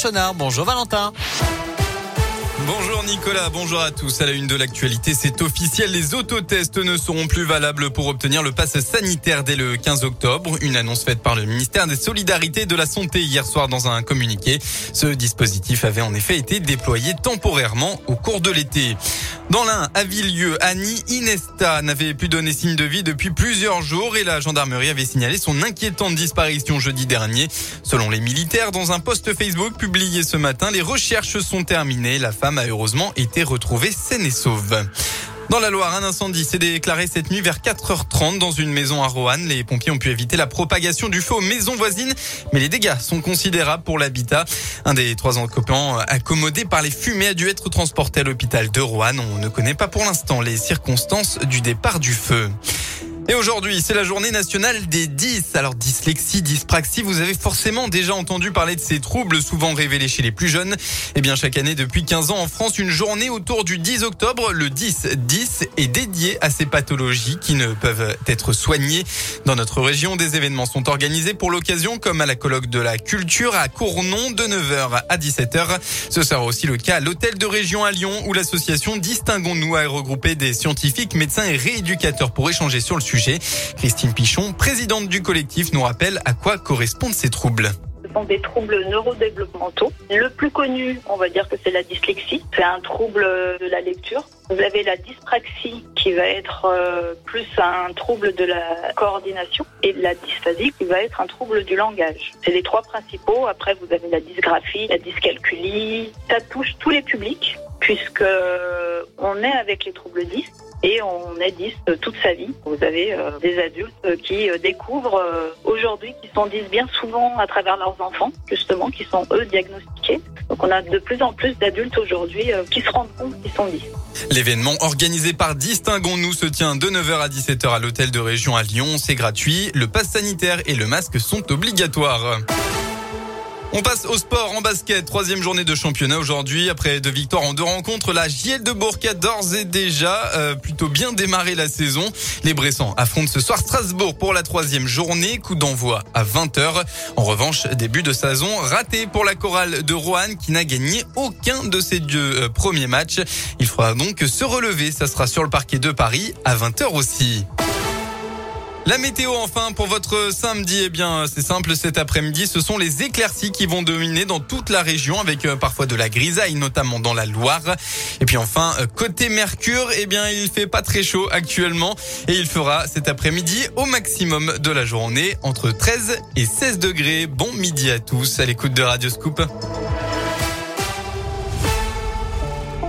Chenard. Bonjour Valentin. Bonjour Nicolas, bonjour à tous. À la une de l'actualité, c'est officiel, les autotests ne seront plus valables pour obtenir le pass sanitaire dès le 15 octobre. Une annonce faite par le ministère des Solidarités et de la Santé hier soir dans un communiqué. Ce dispositif avait en effet été déployé temporairement au cours de l'été. Dans l'Ain, à Villieu, Annie Inesta n'avait plus donné signe de vie depuis plusieurs jours et la gendarmerie avait signalé son inquiétante disparition jeudi dernier. Selon les militaires, dans un post Facebook publié ce matin, les recherches sont terminées. La femme a heureusement été retrouvée saine et sauve. Dans la Loire, un incendie s'est déclaré cette nuit vers 4h30 dans une maison à Roanne. Les pompiers ont pu éviter la propagation du feu aux maisons voisines, mais les dégâts sont considérables pour l'habitat. Un des 3 occupants accommodés par les fumées a dû être transporté à l'hôpital de Roanne. On ne connaît pas pour l'instant les circonstances du départ du feu. Et aujourd'hui, c'est la journée nationale des 10. Alors dyslexie, dyspraxie, vous avez forcément déjà entendu parler de ces troubles souvent révélés chez les plus jeunes. Eh bien, chaque année, depuis 15 ans en France, une journée autour du 10 octobre, le 10-10, est dédié à ces pathologies qui ne peuvent être soignées. Dans notre région, des événements sont organisés pour l'occasion, comme à la colloque de la culture à Cournon de 9h à 17h. Ce sera aussi le cas à l'hôtel de région à Lyon, où l'association Distinguons-nous a regroupé des scientifiques, médecins et rééducateurs pour échanger sur le sujet. Christine Pichon, présidente du collectif, nous rappelle à quoi correspondent ces troubles. Ce sont des troubles neurodéveloppementaux. Le plus connu, on va dire que c'est la dyslexie. C'est un trouble de la lecture. Vous avez la dyspraxie qui va être plus un trouble de la coordination et la dysphasie qui va être un trouble du langage. C'est les 3 principaux. Après, vous avez la dysgraphie, la dyscalculie. Ça touche tous les publics puisque on est avec les troubles 10. Et on est 10 toute sa vie. Vous avez des adultes qui découvrent aujourd'hui, qui sont 10 bien souvent à travers leurs enfants, justement, qui sont eux diagnostiqués. Donc on a de plus en plus d'adultes aujourd'hui qui se rendent compte qu'ils sont 10. L'événement organisé par Distinguons-nous se tient de 9h à 17h à l'hôtel de région à Lyon. C'est gratuit, le pass sanitaire et le masque sont obligatoires. On passe au sport en basket. 3e journée de championnat aujourd'hui. Après 2 victoires en 2 rencontres, la JL de Bourg a d'ores et déjà plutôt bien démarré la saison. Les Bressans affrontent ce soir Strasbourg pour la 3e journée. Coup d'envoi à 20h. En revanche, début de saison raté pour la chorale de Roanne qui n'a gagné aucun de ses 2 premiers matchs. Il faudra donc se relever. Ça sera sur le parquet de Paris à 20h aussi. La météo enfin pour votre samedi, c'est simple, cet après-midi ce sont les éclaircies qui vont dominer dans toute la région avec parfois de la grisaille, notamment dans la Loire. Et puis enfin côté mercure, il fait pas très chaud actuellement et il fera cet après-midi au maximum de la journée entre 13 et 16 degrés. Bon midi à tous à l'écoute de Radio-Scoop.